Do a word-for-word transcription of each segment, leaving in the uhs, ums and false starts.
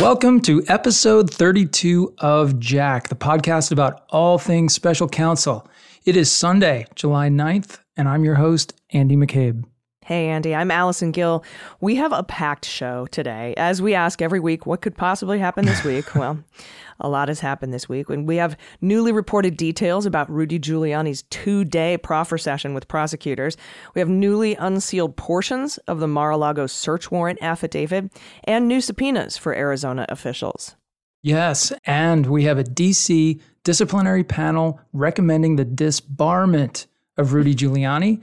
Welcome to episode thirty-two of Jack, the podcast about all things special counsel. It is Sunday, July ninth, and I'm your host, Andy McCabe. Hey, Andy, I'm Allison Gill. We have a packed show today. As we ask every week, what could possibly happen this week? Well, a lot has happened this week. And we have newly reported details about Rudy Giuliani's two-day proffer session with prosecutors. We have newly unsealed portions of the Mar-a-Lago search warrant affidavit and new subpoenas for Arizona officials. Yes, and we have a D C disciplinary panel recommending the disbarment of Rudy Giuliani,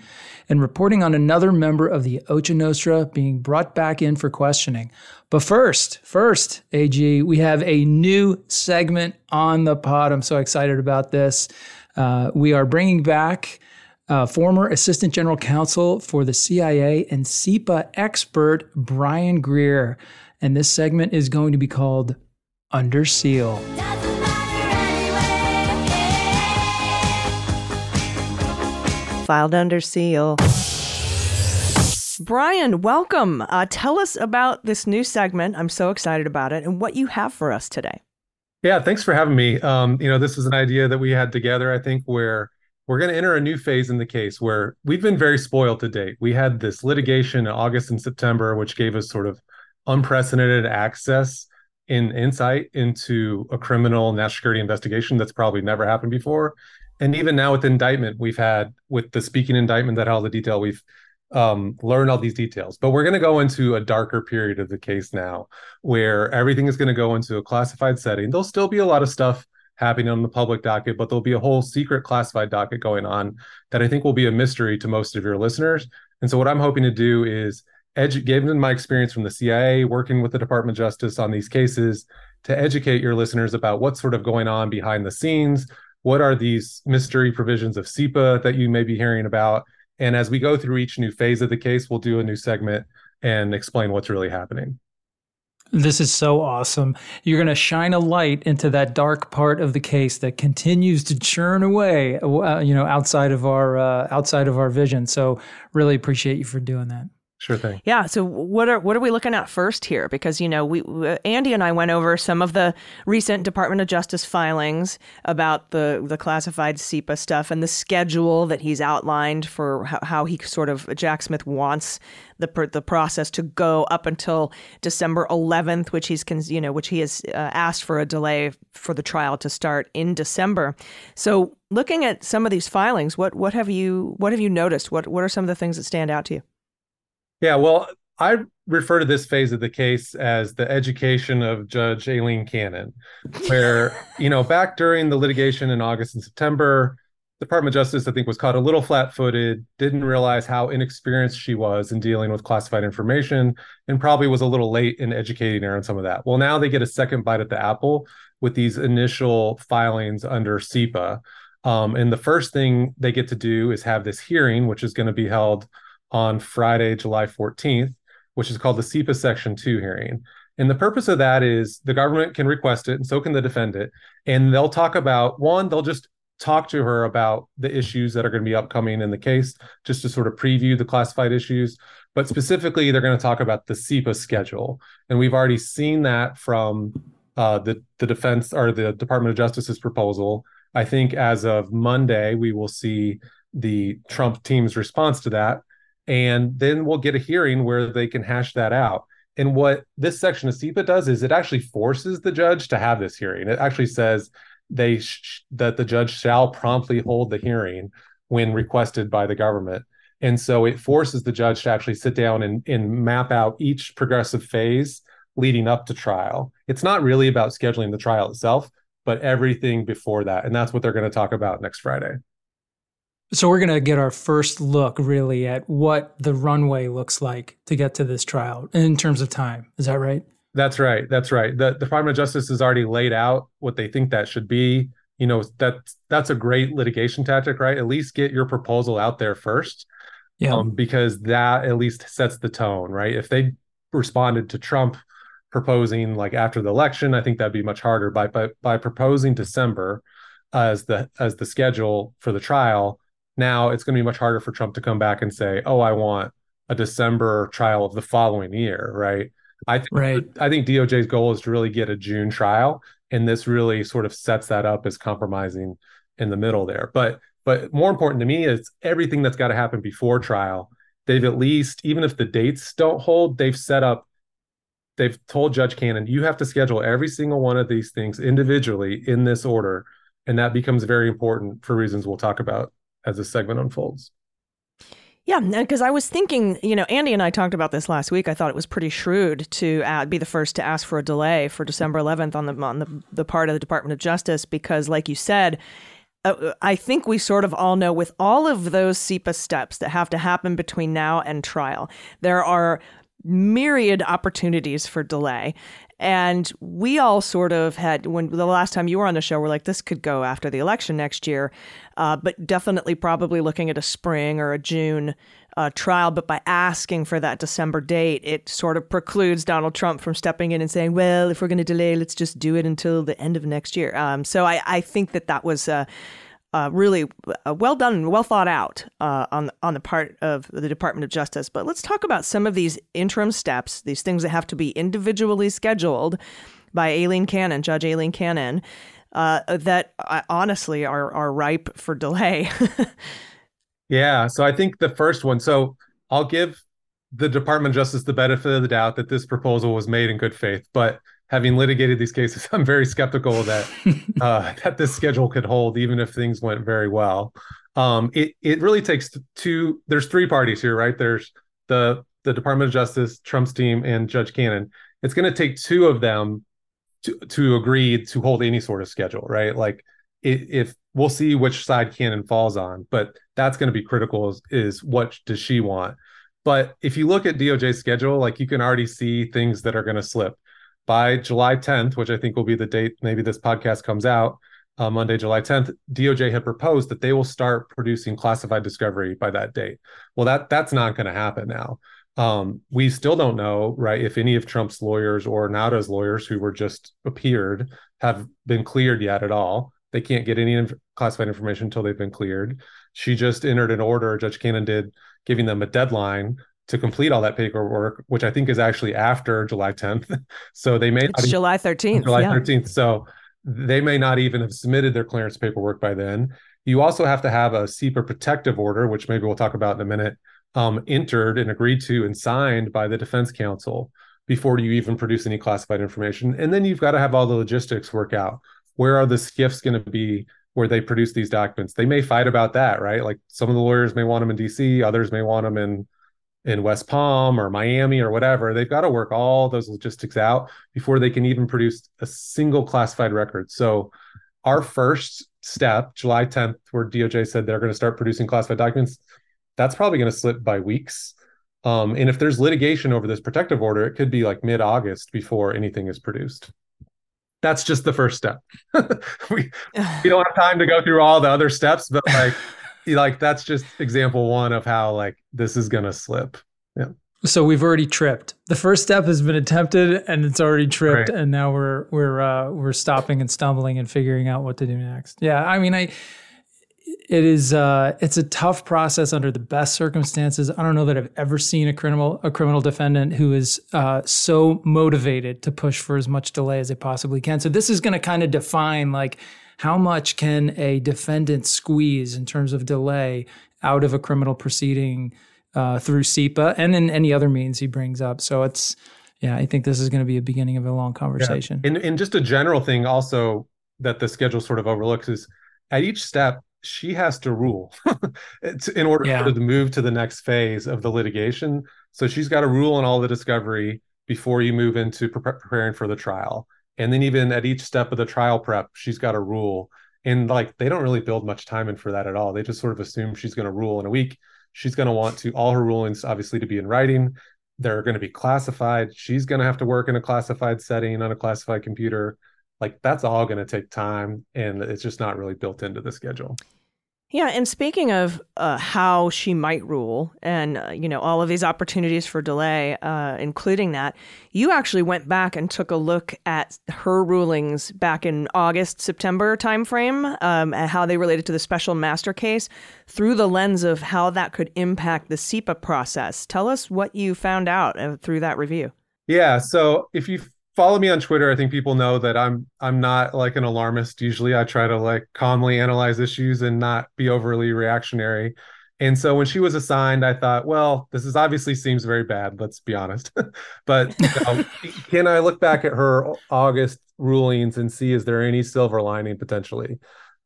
and reporting on another member of the Ocho Nostra being brought back in for questioning. But first, first, A G, we have a new segment on the pod. I'm so excited about this. Uh, we are bringing back uh, former Assistant General Counsel for the C I A and CIPA expert Brian Greer. And this segment is going to be called Under Seal. Filed under seal. Brian, welcome. Uh, tell us about this new segment. I'm so excited about it and what you have for us today. Yeah, thanks for having me. Um, you know, this is an idea that we had together, I think, where we're going to enter a new phase in the case where we've been very spoiled to date. We had this litigation in August and September, which gave us sort of unprecedented access and insight into a criminal national security investigation that's probably never happened before. And even now with indictment, we've had with the speaking indictment that had all the detail, we've um, learned all these details. But we're going to go into a darker period of the case now where everything is going to go into a classified setting. There'll still be a lot of stuff happening on the public docket, but there'll be a whole secret classified docket going on that I think will be a mystery to most of your listeners. And so what I'm hoping to do is, edu- given my experience from the C I A, working with the Department of Justice on these cases, to educate your listeners about what's sort of going on behind the scenes. What are these mystery provisions of CIPA that you may be hearing about? And as we go through each new phase of the case, we'll do a new segment and explain what's really happening. This is so awesome. You're going to shine a light into that dark part of the case that continues to churn away, uh, you know, outside of our uh, outside of our vision. So really appreciate you for doing that. Sure thing. Yeah. So what are what are we looking at first here? Because, you know, we Andy and I went over some of the recent Department of Justice filings about the, the classified CIPA stuff and the schedule that he's outlined for how, how he sort of Jack Smith wants the the process to go up until December eleventh, which he's you know which he has uh, asked for a delay for the trial to start in December. So looking at some of these filings, what what have you what have you noticed? What what are some of the things that stand out to you? Yeah, well, I refer to this phase of the case as the education of Judge Aileen Cannon, where, you know, back during the litigation in August and September, the Department of Justice, I think, was caught a little flat-footed, didn't realize how inexperienced she was in dealing with classified information, and probably was a little late in educating her on some of that. Well, now they get a second bite at the apple with these initial filings under CIPA. Um, and the first thing they get to do is have this hearing, which is going to be held on Friday, July fourteenth, which is called the CIPA Section two hearing. And the purpose of that is the government can request it and so can the defendant. And they'll talk about, one, they'll just talk to her about the issues that are going to be upcoming in the case, just to sort of preview the classified issues. But specifically, they're going to talk about the CIPA schedule. And we've already seen that from uh, the, the defense or the Department of Justice's proposal. I think as of Monday, we will see the Trump team's response to that. And then we'll get a hearing where they can hash that out. And what this section of CIPA does is it actually forces the judge to have this hearing. It actually says they sh- that the judge shall promptly hold the hearing when requested by the government. And so it forces the judge to actually sit down and, and map out each progressive phase leading up to trial. It's not really about scheduling the trial itself, but everything before that. And that's what they're going to talk about next Friday. So we're going to get our first look, really, at what the runway looks like to get to this trial in terms of time. Is that right? That's right. That's right. The, the Department of Justice has already laid out what they think that should be. You know, that that's a great litigation tactic, right? At least get your proposal out there first, yeah. um, because that at least sets the tone, right? If they responded to Trump proposing like after the election, I think that'd be much harder. By by, by proposing December as the as the schedule for the trial, now it's going to be much harder for Trump to come back and say, "Oh, I want a December trial of the following year," right? I think, right. I think D O J's goal is to really get a June trial, and this really sort of sets that up as compromising in the middle there. But but more important to me is everything that's got to happen before trial. They've at least, even if the dates don't hold, they've set up, they've told Judge Cannon, you have to schedule every single one of these things individually in this order. And that becomes very important for reasons we'll talk about as this segment unfolds. Yeah, because I was thinking, you know, Andy and I talked about this last week. I thought it was pretty shrewd to add, be the first to ask for a delay for December eleventh on the on the, the part of the Department of Justice, because like you said, uh, I think we sort of all know with all of those C I P A steps that have to happen between now and trial, there are myriad opportunities for delay. And we all sort of had, when the last time you were on the show, we're like, this could go after the election next year, uh, but definitely probably looking at a spring or a June uh, trial. But by asking for that December date, it sort of precludes Donald Trump from stepping in and saying, well, if we're going to delay, let's just do it until the end of next year. Um, so I, I think that that was uh, uh, really uh, well done and well thought out uh, on, on the part of the Department of Justice. But let's talk about some of these interim steps, these things that have to be individually scheduled by Aileen Cannon, Judge Aileen Cannon, uh, that uh, honestly are are ripe for delay. Yeah. So I think the first one, so I'll give the Department of Justice the benefit of the doubt that this proposal was made in good faith. But having litigated these cases, I'm very skeptical that uh, that this schedule could hold, even if things went very well. Um, it it really takes two. There's three parties here, right? There's the the Department of Justice, Trump's team, and Judge Cannon. It's going to take two of them to to agree to hold any sort of schedule, right? Like, it, if we'll see which side Cannon falls on, but that's going to be critical. Is, is what does she want? But if you look at D O J's schedule, like, you can already see things that are going to slip. By July tenth, which I think will be the date maybe this podcast comes out, uh, Monday, July tenth, D O J had proposed that they will start producing classified discovery by that date. Well, that that's not going to happen now. Um, we still don't know, right, if any of Trump's lawyers or Nauta's lawyers who were just appeared have been cleared yet at all. They can't get any inf- classified information until they've been cleared. She just entered an order, Judge Cannon did, giving them a deadline to complete all that paperwork, which I think is actually after July tenth. So they may it's July thirteenth. July yeah. thirteenth. So they may not even have submitted their clearance paperwork by then. You also have to have a C I P A protective order, which maybe we'll talk about in a minute, um, entered and agreed to and signed by the defense counsel before you even produce any classified information. And then you've got to have all the logistics work out. Where are the SCIFs going to be where they produce these documents? They may fight about that, right? Like, some of the lawyers may want them in D C, others may want them in in West Palm or Miami or whatever. They've got to work all those logistics out before they can even produce a single classified record. So our first step, July tenth, where D O J said they're going to start producing classified documents, that's probably going to slip by weeks. Um, and if there's litigation over this protective order, it could be like mid-August before anything is produced. That's just the first step. we, we don't have time to go through all the other steps, but like, like that's just example one of how like this is going to slip. Yeah. So we've already tripped. The first step has been attempted and it's already tripped. Right. And now we're, we're, uh, we're stopping and stumbling and figuring out what to do next. Yeah. I mean, I, it is, uh, it's a tough process under the best circumstances. I don't know that I've ever seen a criminal, a criminal defendant who is uh, so motivated to push for as much delay as they possibly can. So this is going to kind of define like, how much can a defendant squeeze in terms of delay out of a criminal proceeding uh, through C I P A and in any other means he brings up? So it's, yeah, I think this is going to be a beginning of a long conversation. Yeah. And, and just a general thing also that the schedule sort of overlooks is at each step, she has to rule in order yeah. to move to the next phase of the litigation. So she's got to rule on all the discovery before you move into pre- preparing for the trial. And then even at each step of the trial prep, she's got a rule. And like, they don't really build much time in for that at all. They just sort of assume she's going to rule in a week. She's going to want to all her rulings, obviously, to be in writing. They're going to be classified. She's going to have to work in a classified setting on a classified computer. Like, that's all going to take time. And it's just not really built into the schedule. Yeah. And speaking of uh, how she might rule and, uh, you know, all of these opportunities for delay, uh, including that, you actually went back and took a look at her rulings back in August, September timeframe, um, and how they related to the special master case through the lens of how that could impact the C I P A process. Tell us what you found out uh, through that review. Yeah. So if you follow me on Twitter, I think people know that I'm I'm not like an alarmist. Usually I try to like calmly analyze issues and not be overly reactionary. And so when she was assigned, I thought, well, this is obviously seems very bad. Let's be honest. But you know, can I look back at her August rulings and see, is there any silver lining potentially?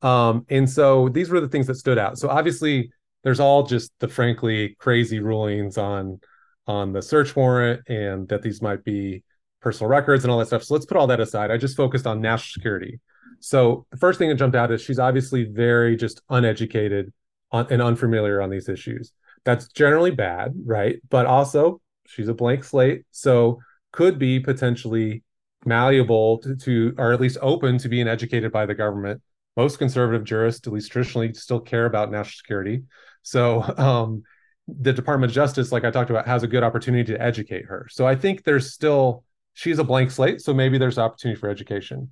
Um, and so these were the things that stood out. So obviously there's all just the frankly crazy rulings on on the search warrant and that these might be personal records and all that stuff. So let's put all that aside. I just focused on national security. So the first thing that jumped out is she's obviously very just uneducated on, and unfamiliar on these issues. That's generally bad, right? But also she's a blank slate. So could be potentially malleable to, to or at least open to being educated by the government. Most conservative jurists, at least traditionally, still care about national security. So um, the Department of Justice, like I talked about, has a good opportunity to educate her. So I think there's still... she's a blank slate, so maybe there's opportunity for education.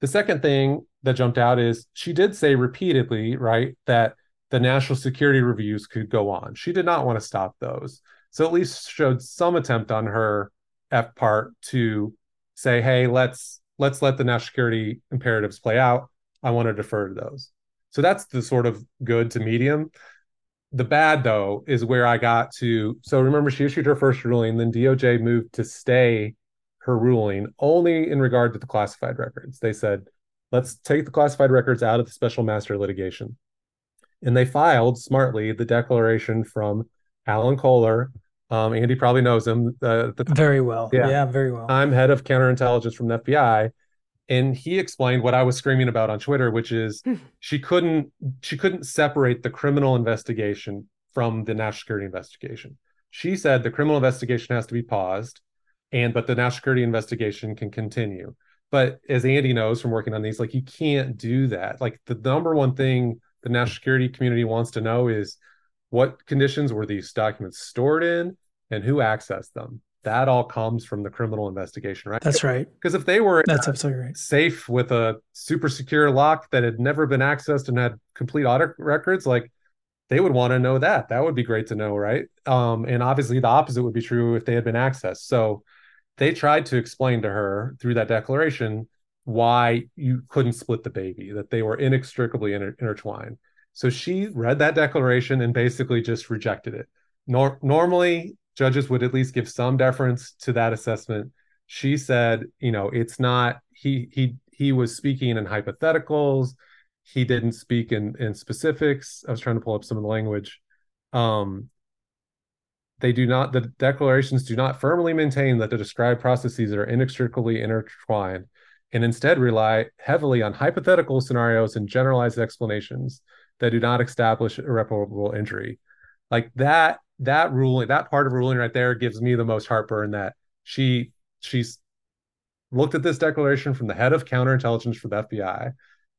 The second thing that jumped out is she did say repeatedly, right, that the national security reviews could go on. She did not want to stop those. So at least showed some attempt on her F part to say, hey, let's let's let the national security imperatives play out. I want to defer to those. So that's the sort of good to medium. The bad, though, is where I got to. So remember, she issued her first ruling, then D O J moved to stay her ruling only in regard to the classified records. They said, let's take the classified records out of the special master litigation. And they filed smartly the declaration from Alan Kohler. Um, Andy probably knows him. Uh, the, very well. Yeah. yeah, very well. I'm head of counterintelligence from the F B I. And he explained what I was screaming about on Twitter, which is she couldn't she couldn't separate the criminal investigation from the national security investigation. She said the criminal investigation has to be paused. And but the national security investigation can continue. But as Andy knows from working on these, like you can't do that. Like the number one thing the national security community wants to know is what conditions were these documents stored in and who accessed them. That all comes from the criminal investigation, right? That's right. Because if they were that's absolutely right. safe with a super secure lock that had never been accessed and had complete audit records, like they would want to know that. That would be great to know, right? Um, and obviously the opposite would be true if they had been accessed. So they tried to explain to her through that declaration why you couldn't split the baby, that they were inextricably inter- intertwined. So she read that declaration and basically just rejected it. Nor- normally, judges would at least give some deference to that assessment. She said, you know, it's not, he he he was speaking in hypotheticals. He didn't speak in, in specifics. I was trying to pull up some of the language. Um, They do not, the declarations do not firmly maintain that the described processes are inextricably intertwined and instead rely heavily on hypothetical scenarios and generalized explanations that do not establish irreparable injury. Like that, that ruling, that part of ruling right there gives me the most heartburn that she, she's looked at this declaration from the head of counterintelligence for the F B I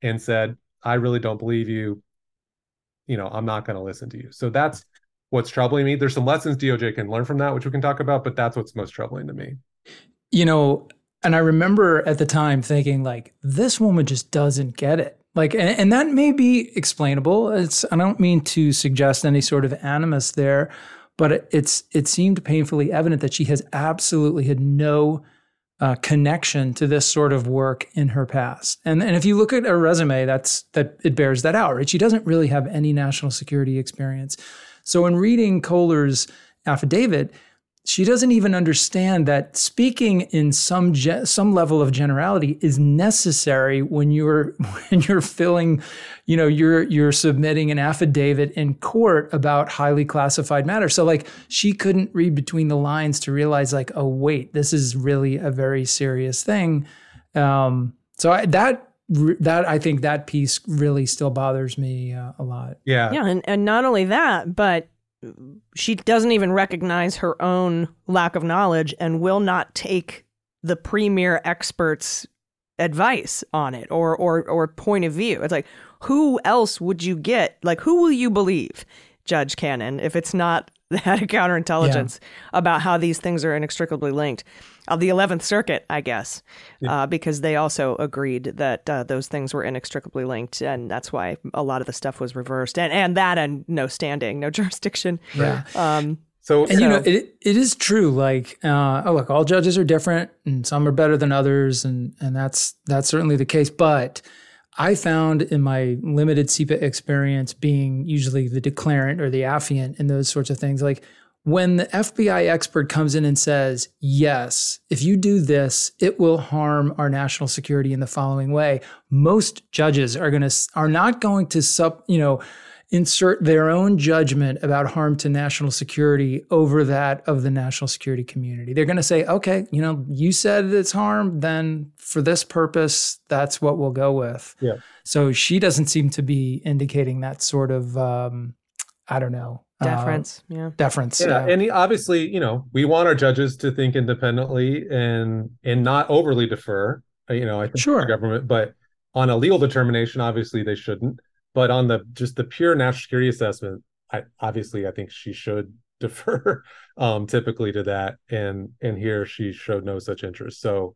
and said, I really don't believe you. You know, I'm not going to listen to you. So that's what's troubling me. There's some lessons D O J can learn from that, which we can talk about, but that's what's most troubling to me. You know, and I remember at the time thinking like, this woman just doesn't get it. Like, and, and that may be explainable. It's, I don't mean to suggest any sort of animus there, but it, it's, it seemed painfully evident that she has absolutely had no uh, connection to this sort of work in her past. And and if you look at her resume, that's, that it bears that out, right? She doesn't really have any national security experience. So in reading Kohler's affidavit, she doesn't even understand that speaking in some ge- some level of generality is necessary when you're when you're filling, you know, you're you're submitting an affidavit in court about highly classified matter. So like she couldn't read between the lines to realize like, oh wait, this is really a very serious thing. Um, so I, that that I think that piece really still bothers me uh, a lot. Yeah. Yeah. And, and not only that, but she doesn't even recognize her own lack of knowledge and will not take the premier expert's advice on it or, or, or point of view. It's like, who else would you get? Like, who will you believe, Judge Cannon, if it's not that counterintelligence yeah. about how these things are inextricably linked? Of the Eleventh Circuit, I guess, yeah. uh, because they also agreed that uh, those things were inextricably linked. And that's why a lot of the stuff was reversed. And, and that and no standing, no jurisdiction. Yeah. Um, so, and, so. you know, it it is true. Like, uh, oh, look, all judges are different and some are better than others. And, and that's that's certainly the case. But I found in my limited C I P A experience being usually the declarant or the affiant and those sorts of things, like when the F B I expert comes in and says, yes, if you do this, it will harm our national security in the following way. Most judges are going to are not going to sub, you know, insert their own judgment about harm to national security over that of the national security community. They're going to say, okay, you know, you said it's harm, then for this purpose, that's what we'll go with. Yeah. So she doesn't seem to be indicating that sort of, um, I don't know. Deference. Uh, yeah. Deference. Yeah. yeah. And he, obviously, you know, we want our judges to think independently and, and not overly defer, you know, I think sure. the government, but on a legal determination, obviously they shouldn't. But on the just the pure national security assessment, I, obviously, I think she should defer um, typically to that. And and here she showed no such interest. So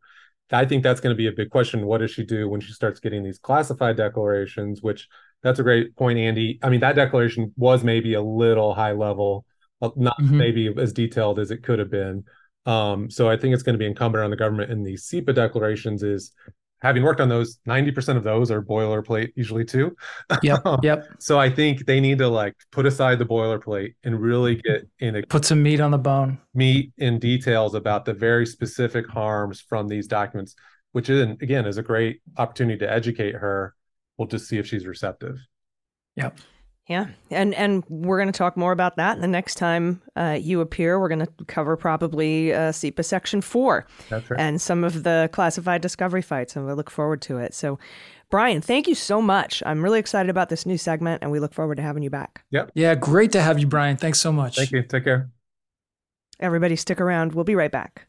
I think that's going to be a big question. What does she do when she starts getting these classified declarations, which that's a great point, Andy. I mean, that declaration was maybe a little high level, not mm-hmm. maybe as detailed as it could have been. Um, so I think it's going to be incumbent on the government in these C I P A declarations is, having worked on those, ninety percent of those are boilerplate usually too. Yep, yep. So I think they need to like put aside the boilerplate and really get in a- Put some meat on the bone. Meat in details about the very specific harms from these documents, which is, again, is a great opportunity to educate her. We'll just see if she's receptive. Yep. Yeah. And and we're going to talk more about that. The next time uh, you appear, we're going to cover probably uh, C I P A Section four. That's right. And some of the classified discovery fights. And we look forward to it. So, Brian, thank you so much. I'm really excited about this new segment and we look forward to having you back. Yep. Yeah. Great to have you, Brian. Thanks so much. Thank you. Take care. Everybody stick around. We'll be right back.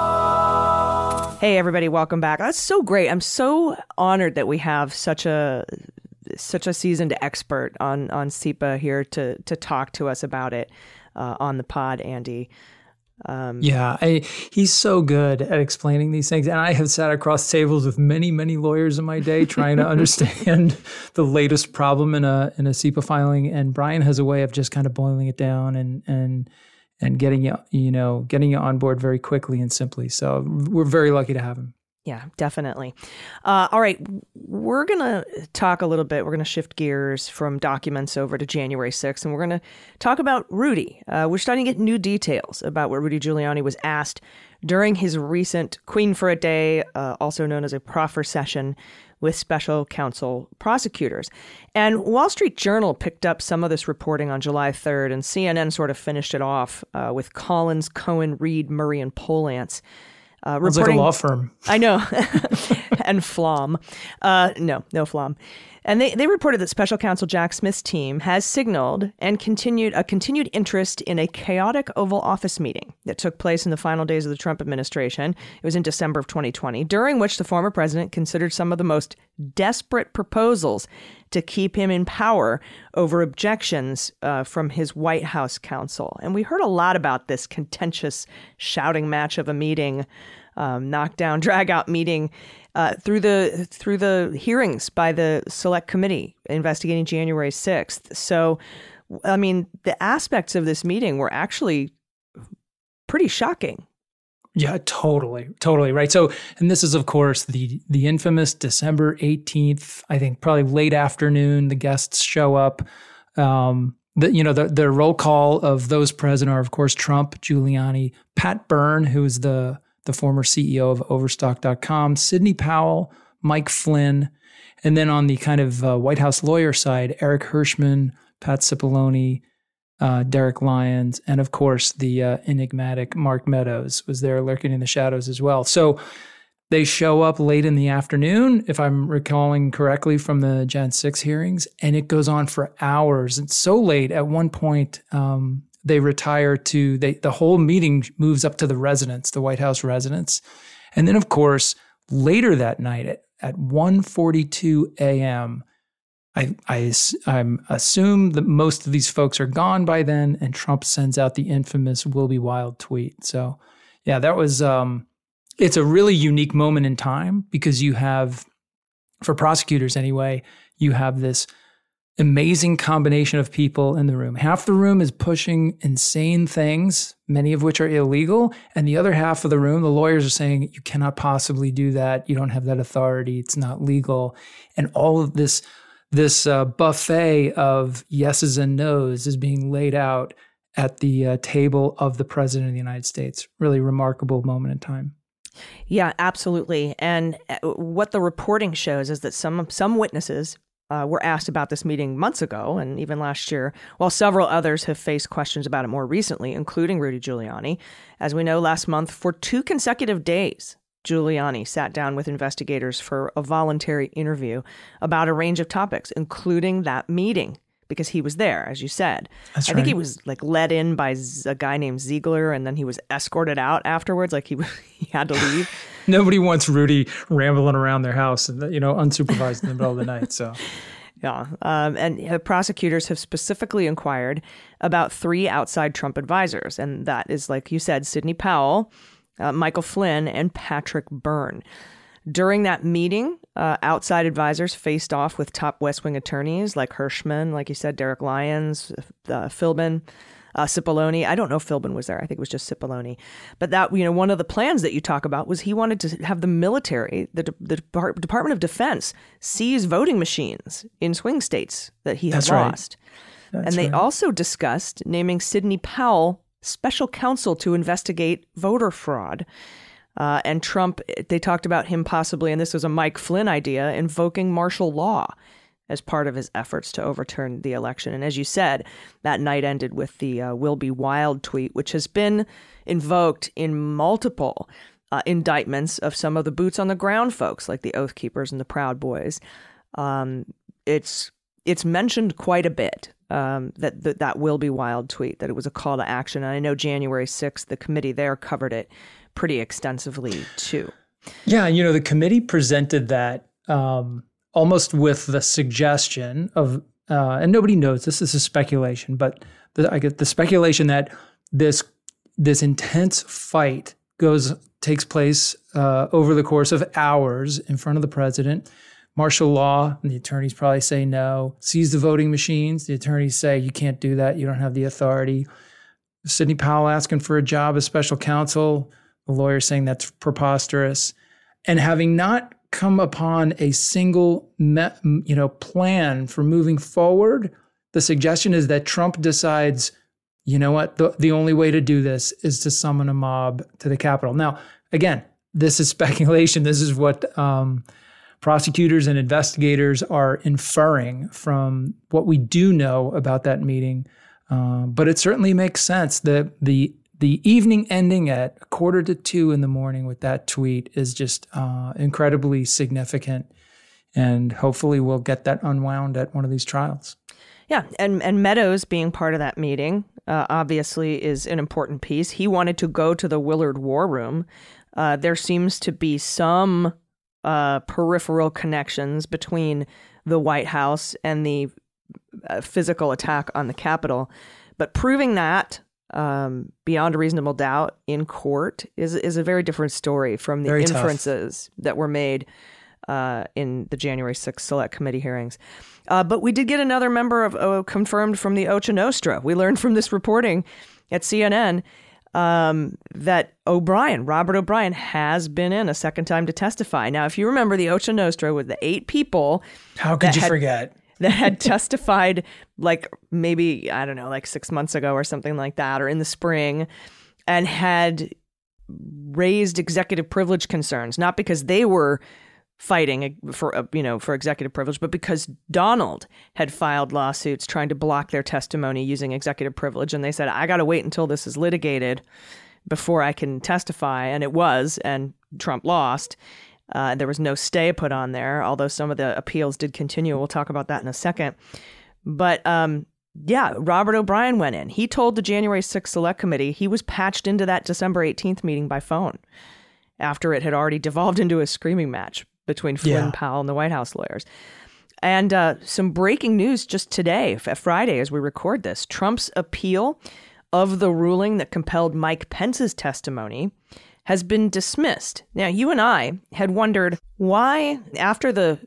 Hey, everybody. Welcome back. That's so great. I'm so honored that we have such a such a seasoned expert on, on C I P A here to to talk to us about it uh, on the pod, Andy. Um, yeah, I, he's so good at explaining these things. And I have sat across tables with many, many lawyers in my day trying to understand the latest problem in a in a C I P A filing. And Brian has a way of just kind of boiling it down and and and getting you, you know, getting you on board very quickly and simply. So we're very lucky to have him. Yeah, definitely. Uh, all right. We're going to talk a little bit. We're going to shift gears from documents over to January sixth, and we're going to talk about Rudy. Uh, we're starting to get new details about what Rudy Giuliani was asked during his recent Queen for a Day, uh, also known as a proffer session with special counsel prosecutors. And Wall Street Journal picked up some of this reporting on July third, and C N N sort of finished it off uh, with Collins, Cohen, Reed, Murray, and Polantz. Uh, it's like a law firm. I know. And Flom. Uh, no, no Flom. And they, they reported that special counsel Jack Smith's team has signaled and continued a continued interest in a chaotic Oval Office meeting that took place in the final days of the Trump administration. It was in December of twenty twenty, during which the former president considered some of the most desperate proposals to keep him in power over objections uh, from his White House counsel. And we heard a lot about this contentious shouting match of a meeting, um, knockdown, drag out meeting uh, through the through the hearings by the Select Committee investigating January sixth. So, I mean, the aspects of this meeting were actually pretty shocking. Yeah, totally. Totally. Right. So, and this is, of course, the the infamous December eighteenth, I think probably late afternoon, the guests show up. Um, the, you know, the, the roll call of those present are, of course, Trump, Giuliani, Pat Byrne, who is the, the former C E O of Overstock dot com, Sidney Powell, Mike Flynn, and then on the kind of uh, White House lawyer side, Eric Hirschman, Pat Cipollone, Uh, Derek Lyons, and of course the uh, enigmatic Mark Meadows was there lurking in the shadows as well. So they show up late in the afternoon, if I'm recalling correctly from the January sixth hearings, and it goes on for hours. It's so late. At one point, um, they retire to, they, the whole meeting moves up to the residence, the White House residence. And then, of course, later that night at, at one forty-two a.m., I, I I'm assume that most of these folks are gone by then, and Trump sends out the infamous "Will Be Wild" tweet. So, yeah, that was um, it's a really unique moment in time because you have, for prosecutors anyway, you have this amazing combination of people in the room. Half the room is pushing insane things, many of which are illegal, and the other half of the room, the lawyers, are saying you cannot possibly do that. You don't have that authority. It's not legal, and all of this. This uh, buffet of yeses and nos is being laid out at the uh, table of the president of the United States. Really remarkable moment in time. Yeah, absolutely. And what the reporting shows is that some some witnesses uh, were asked about this meeting months ago and even last year, while several others have faced questions about it more recently, including Rudy Giuliani. As we know, last month, for two consecutive days, Giuliani sat down with investigators for a voluntary interview about a range of topics, including that meeting, because he was there, as you said. That's I right. think he was like led in by a guy named Ziegler, and then he was escorted out afterwards. Like he he had to leave. Nobody wants Rudy rambling around their house, and you know, unsupervised in the middle of the night. So, yeah. Um, and uh, prosecutors have specifically inquired about three outside Trump advisors, and that is, like you said, Sidney Powell, Uh, Michael Flynn, and Patrick Byrne. During that meeting, uh, outside advisors faced off with top West Wing attorneys like Hirschman, like you said, Derek Lyons, uh, Philbin, uh, Cipollone. I don't know if Philbin was there. I think it was just Cipollone. But that, you know, one of the plans that you talk about was he wanted to have the military, the, de- the Depar- Department of Defense, seize voting machines in swing states that he had That's lost. Right. And they right. also discussed naming Sidney Powell special counsel to investigate voter fraud. Uh, and Trump, they talked about him possibly, and this was a Mike Flynn idea, invoking martial law as part of his efforts to overturn the election. And as you said, that night ended with the uh, Will Be Wild tweet, which has been invoked in multiple uh, indictments of some of the boots on the ground folks, like the Oath Keepers and the Proud Boys. Um, it's it's mentioned quite a bit um, that, that that Will Be Wild tweet, that it was a call to action. And I know January sixth, the committee there covered it pretty extensively too. Yeah, you know, the committee presented that um, almost with the suggestion of, uh, and nobody knows this, this is speculation, but the, I get the speculation that this this intense fight goes takes place uh, over the course of hours in front of the president. Martial law, and the attorneys probably say no. Seize the voting machines. The attorneys say you can't do that. You don't have the authority. Sidney Powell asking for a job as special counsel. The lawyer saying that's preposterous. And having not come upon a single me- you know, plan for moving forward, the suggestion is that Trump decides, you know what, the, the only way to do this is to summon a mob to the Capitol. Now, again, this is speculation. This is what... Um, prosecutors and investigators are inferring from what we do know about that meeting. Uh, but it certainly makes sense that the the evening ending at a quarter to two in the morning with that tweet is just uh, incredibly significant. And hopefully we'll get that unwound at one of these trials. Yeah. And, and Meadows being part of that meeting uh, obviously is an important piece. He wanted to go to the Willard War Room. Uh, there seems to be some... Uh, peripheral connections between the White House and the uh, physical attack on the Capitol. But proving that um, beyond a reasonable doubt in court is is a very different story from the very inferences tough. that were made uh, in the January sixth Select Committee hearings. Uh, but we did get another member of uh, confirmed from the Ocho Nostra. We learned from this reporting at C N N Um, that O'Brien, Robert O'Brien, has been in a second time to testify. Now, if you remember the Ocho Nostra with the eight people... How could you had, forget? That had testified like maybe, I don't know, like six months ago or something like that, or in the spring, and had raised executive privilege concerns, not because they were fighting for, you know, for executive privilege, but because Donald had filed lawsuits trying to block their testimony using executive privilege. And they said, I got to wait until this is litigated before I can testify. And it was, and Trump lost. Uh, there was no stay put on there, although some of the appeals did continue. We'll talk about that in a second. But um, yeah, Robert O'Brien went in. He told the January sixth Select Committee he was patched into that December eighteenth meeting by phone after it had already devolved into a screaming match between Flynn, yeah. Powell, and the White House lawyers. And uh, some breaking news just today, Friday, as we record this, Trump's appeal of the ruling that compelled Mike Pence's testimony has been dismissed. Now, you and I had wondered why, after the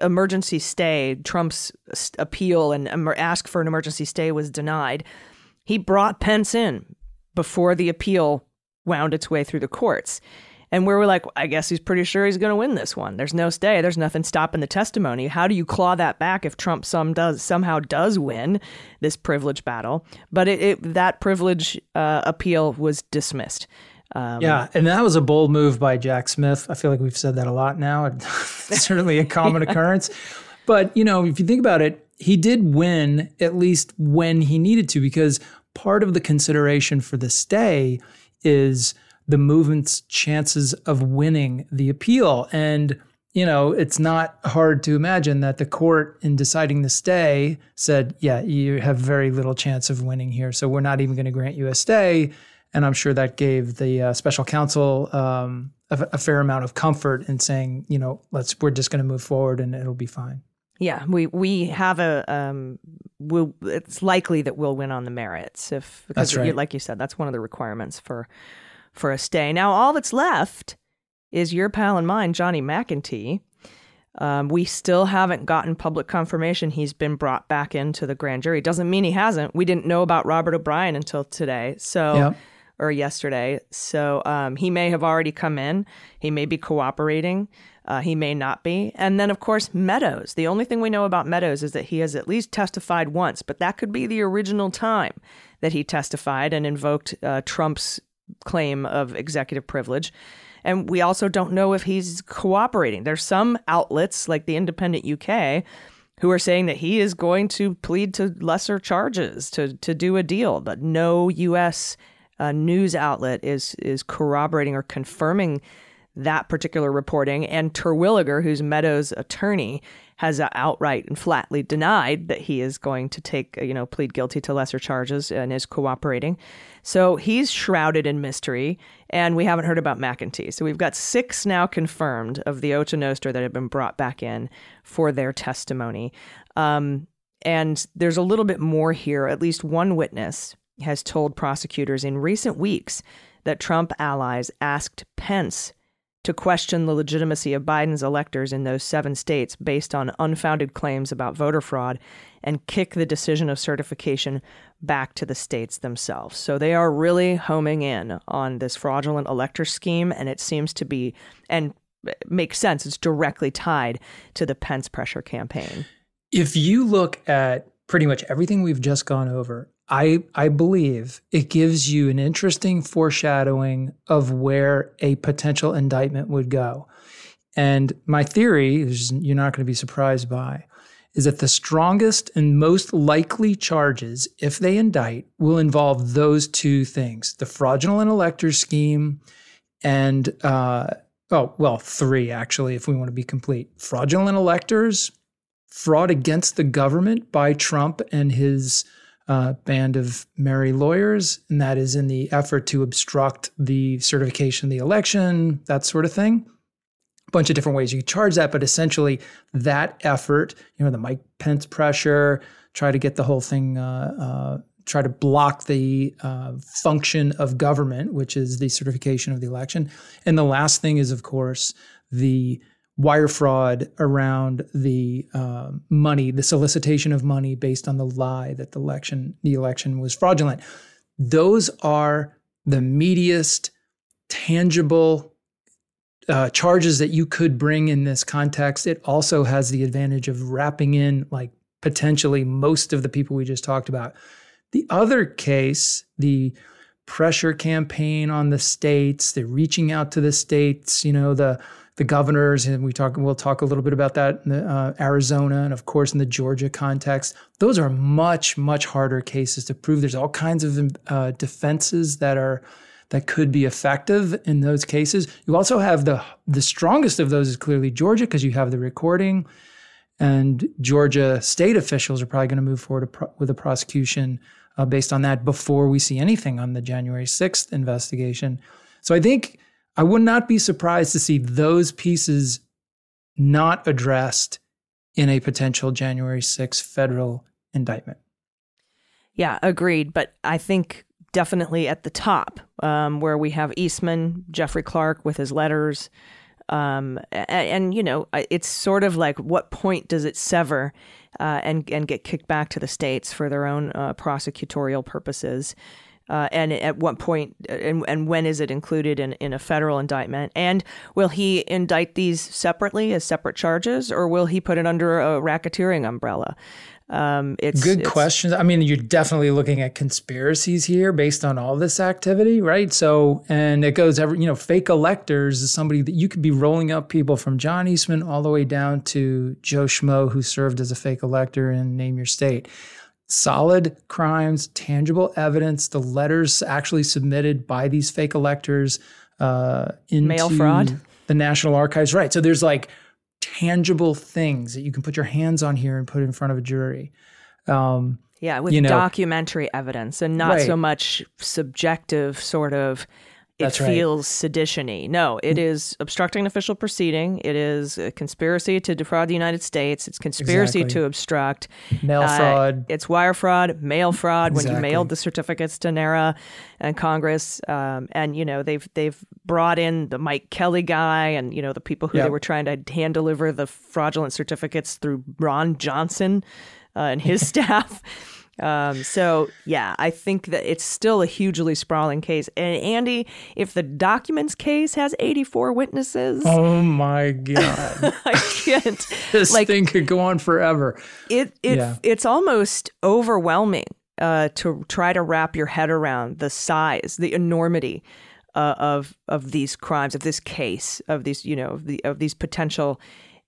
emergency stay, Trump's appeal and ask for an emergency stay was denied, he brought Pence in before the appeal wound its way through the courts. And we were like, I guess he's pretty sure he's going to win this one. There's no stay. There's nothing stopping the testimony. How do you claw that back if Trump some does somehow does win this privilege battle? But it, it, that privilege uh, appeal was dismissed. Um, yeah, and that was a bold move by Jack Smith. I feel like we've said that a lot now. It's certainly a common yeah. occurrence. But, you know, if you think about it, he did win at least when he needed to, because part of the consideration for the stay is the movement's chances of winning the appeal. And, you know, it's not hard to imagine that the court in deciding the stay said, yeah, you have very little chance of winning here, so we're not even going to grant you a stay. And I'm sure that gave the uh, special counsel um, a, a fair amount of comfort in saying, you know, let's we're just going to move forward and it'll be fine. Yeah, we we have a um, we'll, it's likely that we'll win on the merits if because that's right. Like you said, that's one of the requirements for for a stay. Now, all that's left is your pal and mine, Johnny McEntee. Um, we still haven't gotten public confirmation he's been brought back into the grand jury. Doesn't mean he hasn't. We didn't know about Robert O'Brien until today, so yeah. or yesterday. So um, he may have already come in. He may be cooperating. Uh, he may not be. And then, of course, Meadows. The only thing we know about Meadows is that he has at least testified once, but that could be the original time that he testified and invoked uh, Trump's claim of executive privilege. And we also don't know if he's cooperating. There's some outlets like the Independent U K who are saying that he is going to plead to lesser charges to to do a deal, but no U S uh, news outlet is is corroborating or confirming that particular reporting. And Terwilliger, who's Meadows' attorney, has outright and flatly denied that he is going to take, you know, plead guilty to lesser charges and is cooperating. So he's shrouded in mystery, and we haven't heard about McEntee. So we've got six now confirmed of the Ocho Nostra that have been brought back in for their testimony. Um, and there's a little bit more here. At least one witness has told prosecutors in recent weeks that Trump allies asked Pence to question the legitimacy of Biden's electors in those seven states based on unfounded claims about voter fraud and kick the decision of certification back to the states themselves. So they are really homing in on this fraudulent elector scheme, and it seems to be, and makes sense, it's directly tied to the Pence pressure campaign. If you look at pretty much everything we've just gone over, I, I believe it gives you an interesting foreshadowing of where a potential indictment would go. And my theory, which you're not going to be surprised by, is that the strongest and most likely charges, if they indict, will involve those two things, the fraudulent elector scheme and, uh, oh, well, three, actually, if we want to be complete. Fraudulent electors, fraud against the government by Trump and his Uh, band of merry lawyers, and that is in the effort to obstruct the certification of the election, that sort of thing. A bunch of different ways you could charge that, but essentially that effort, you know, the Mike Pence pressure, try to get the whole thing, uh, uh, try to block the uh, function of government, which is the certification of the election. And the last thing is, of course, the wire fraud around the uh, money, the solicitation of money based on the lie that the election the election was fraudulent. Those are the meatiest, tangible uh, charges that you could bring in this context. It also has the advantage of wrapping in, like, potentially most of the people we just talked about. The other case, the pressure campaign on the states, the reaching out to the states, you know, the the governors, and we talk, we'll talk a little bit about that in the, uh, Arizona and, of course, in the Georgia context. Those are much, much harder cases to prove. There's all kinds of uh, defenses that are that could be effective in those cases. You also have the the strongest of those is clearly Georgia, because you have the recording, and Georgia state officials are probably going to move forward pro- with a prosecution uh, based on that before we see anything on the January sixth investigation. So I think I would not be surprised to see those pieces not addressed in a potential January sixth federal indictment. Yeah, agreed. But I think definitely at the top, um, where we have Eastman, Jeffrey Clark with his letters, um, and, and, you know, it's sort of like, what point does it sever uh, and, and get kicked back to the states for their own uh, prosecutorial purposes? Uh, and at what point, and, and when is it included in, in a federal indictment? And will he indict these separately as separate charges, or will he put it under a racketeering umbrella? Um, it's good questions. I mean, you're definitely looking at conspiracies here based on all this activity, right? So, and it goes every, you know, fake electors is somebody that you could be rolling up people from John Eastman all the way down to Joe Schmo, who served as a fake elector in Name Your State. Solid crimes, tangible evidence, the letters actually submitted by these fake electors uh, into mail fraud, the National Archives. Right. So there's, like, tangible things that you can put your hands on here and put in front of a jury. Um, yeah, with you know, documentary evidence and not right. so much subjective sort of, it That's feels right. sedition-y. No, it is obstructing an official proceeding. It is a conspiracy to defraud the United States. It's conspiracy exactly. to obstruct. Mail uh, fraud. It's wire fraud, mail fraud, exactly. when you mailed the certificates to NARA and Congress. Um, and, you know, they've they've brought in the Mike Kelly guy and, you know, the people who yep. they were trying to hand deliver the fraudulent certificates through Ron Johnson uh, and his staff. Um, so, yeah, I think that it's still a hugely sprawling case. And Andy, if the documents case has eighty-four witnesses. Oh, my God. I can't. This like, thing could go on forever. It, it yeah. It's almost overwhelming uh, to try to wrap your head around the size, the enormity uh, of of these crimes, of this case, of these, you know, of, the, of these potential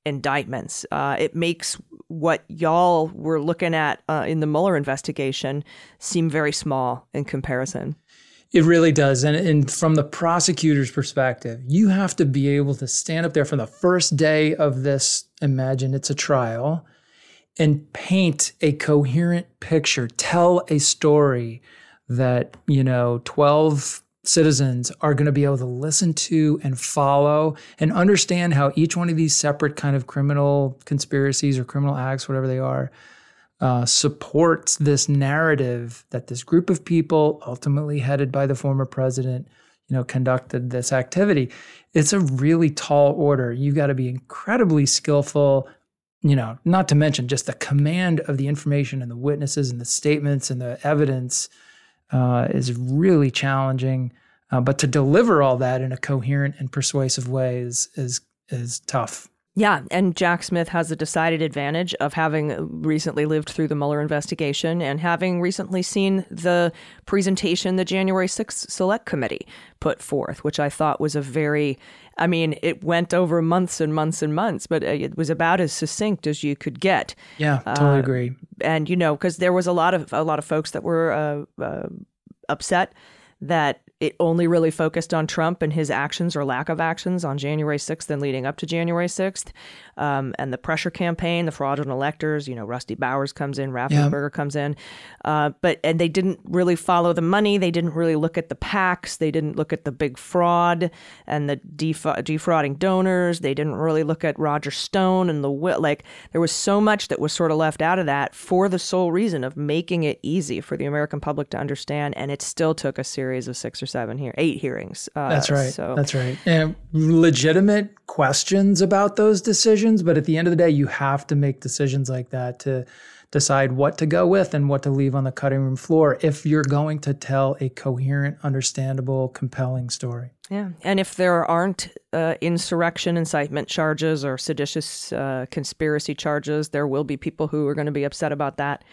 indictments. Uh, it makes what y'all were looking at uh, in the Mueller investigation seem very small in comparison. It really does. And, and from the prosecutor's perspective, you have to be able to stand up there from the first day of this, imagine it's a trial, and paint a coherent picture, tell a story that, you know, twelve citizens are going to be able to listen to and follow and understand how each one of these separate kind of criminal conspiracies or criminal acts, whatever they are, uh, supports this narrative that this group of people, ultimately headed by the former president, you know, conducted this activity. It's a really tall order. You've got to be incredibly skillful, you know, not to mention just the command of the information and the witnesses and the statements and the evidence uh, is really challenging. Uh, but to deliver all that in a coherent and persuasive way is is is tough. Yeah. And Jack Smith has a decided advantage of having recently lived through the Mueller investigation and having recently seen the presentation the January sixth Select Committee put forth, which I thought was a very, I mean, it went over months and months and months, but it was about as succinct as you could get. Yeah, totally uh, agree. And, you know, because there was a lot of a lot of folks that were uh, uh, upset that it only really focused on Trump and his actions or lack of actions on January sixth and leading up to January sixth um, and the pressure campaign, the fraudulent electors, you know, Rusty Bowers comes in, Raffensperger yeah. comes in. Uh, but and they didn't really follow the money. They didn't really look at the PACs. They didn't look at the big fraud and the defa- defrauding donors. They didn't really look at Roger Stone and the will. Like there was so much that was sort of left out of that for the sole reason of making it easy for the American public to understand. And it still took a series of six or seven here, eight hearings. Uh, that's right. So. That's right. And legitimate questions about those decisions. But at the end of the day, you have to make decisions like that to decide what to go with and what to leave on the cutting room floor if you're going to tell a coherent, understandable, compelling story. Yeah. And if there aren't uh, insurrection incitement charges or seditious uh, conspiracy charges, there will be people who are going to be upset about that.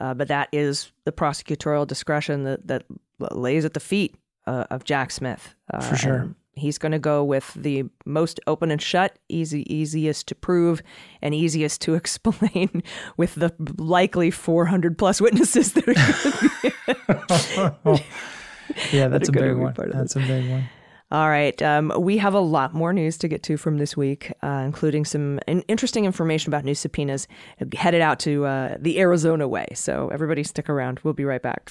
Uh, but that is the prosecutorial discretion that, that lays at the feet Uh, of Jack Smith. Uh, For sure. He's going to go with the most open and shut, easy, easiest to prove and easiest to explain with the likely four hundred plus witnesses that are going to be. Yeah, that's that a big one. That's this. a big one. All right. Um, we have a lot more news to get to from this week, uh, including some in- interesting information about new subpoenas headed out to uh, the Arizona way. So everybody stick around. We'll be right back.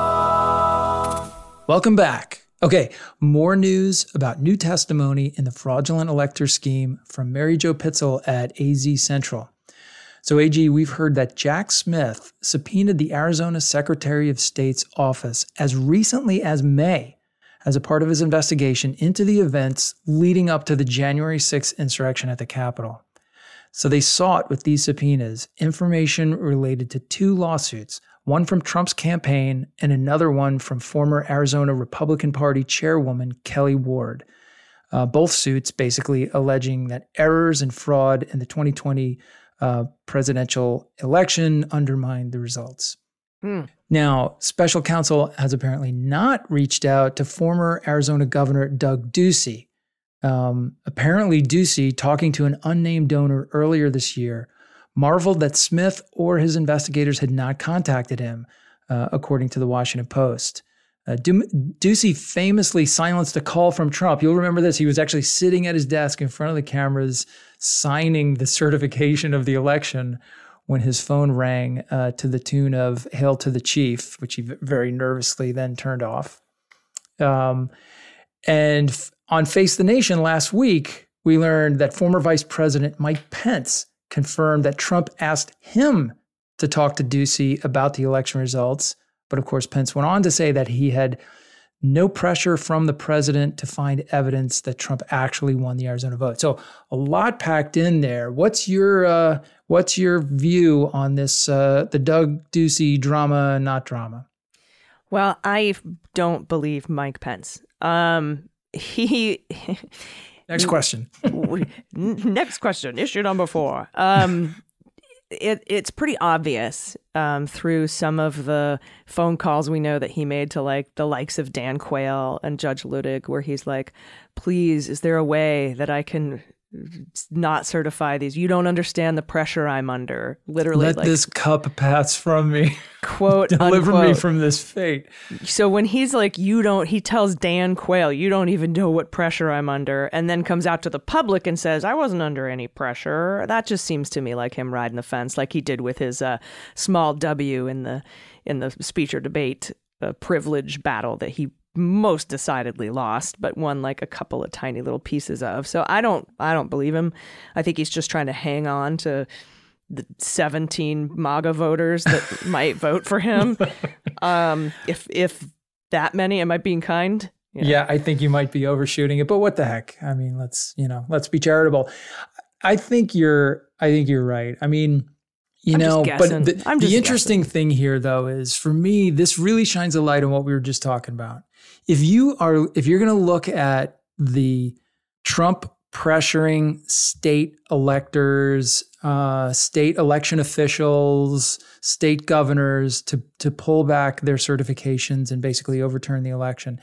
Welcome back. Okay, more news about new testimony in the fraudulent elector scheme from Mary Jo Pitzel at A Z Central. So, A G, we've heard that Jack Smith subpoenaed the Arizona Secretary of State's office as recently as May as a part of his investigation into the events leading up to the January sixth insurrection at the Capitol. So they sought with these subpoenas information related to two lawsuits, one from Trump's campaign and another one from former Arizona Republican Party chairwoman Kelly Ward. Uh, both suits basically alleging that errors and fraud in the twenty twenty Uh, presidential election undermined the results. Mm. Now, special counsel has apparently not reached out to former Arizona Governor Doug Ducey. Um, apparently, Ducey, talking to an unnamed donor earlier this year, marveled that Smith or his investigators had not contacted him, uh, according to the Washington Post. Uh, du- Ducey famously silenced a call from Trump. You'll remember this. He was actually sitting at his desk in front of the cameras signing the certification of the election when his phone rang uh, to the tune of "Hail to the Chief," which he very nervously then turned off. Um, and f- on Face the Nation last week, we learned that former Vice President Mike Pence confirmed that Trump asked him to talk to Ducey about the election results. But of course, Pence went on to say that he had no pressure from the president to find evidence that Trump actually won the Arizona vote. So a lot packed in there. What's your uh, what's your view on this, uh, the Doug Ducey drama, not drama? Well, I don't believe Mike Pence. Um, he. Next question. Next question. Issue number four. Um, It, it's pretty obvious um, through some of the phone calls we know that he made to like the likes of Dan Quayle and Judge Ludig, where he's like, please, is there a way that I can not certify these? You don't understand the pressure I'm under. Literally, let like, this cup pass from me. Quote, deliver unquote. Me from this fate. So when he's like, you don't, he tells Dan Quayle, you don't even know what pressure I'm under, and then comes out to the public and says, I wasn't under any pressure. That just seems to me like him riding the fence, like he did with his uh, small W in the in the speech or debate uh, privilege battle that he most decidedly lost, but won like a couple of tiny little pieces of. So I don't, I don't believe him. I think he's just trying to hang on to the seventeen MAGA voters that might vote for him. Um, if if that many, am I being kind? You know. Yeah, I think you might be overshooting it. But what the heck? I mean, let's you know, let's be charitable. I think you're, I think you're right. I mean, you I'm know, but the, the interesting guessing. thing here, though, is for me, this really shines a light on what we were just talking about. If you are, if you're going to look at the Trump pressuring state electors, uh, state election officials, state governors to to pull back their certifications and basically overturn the election,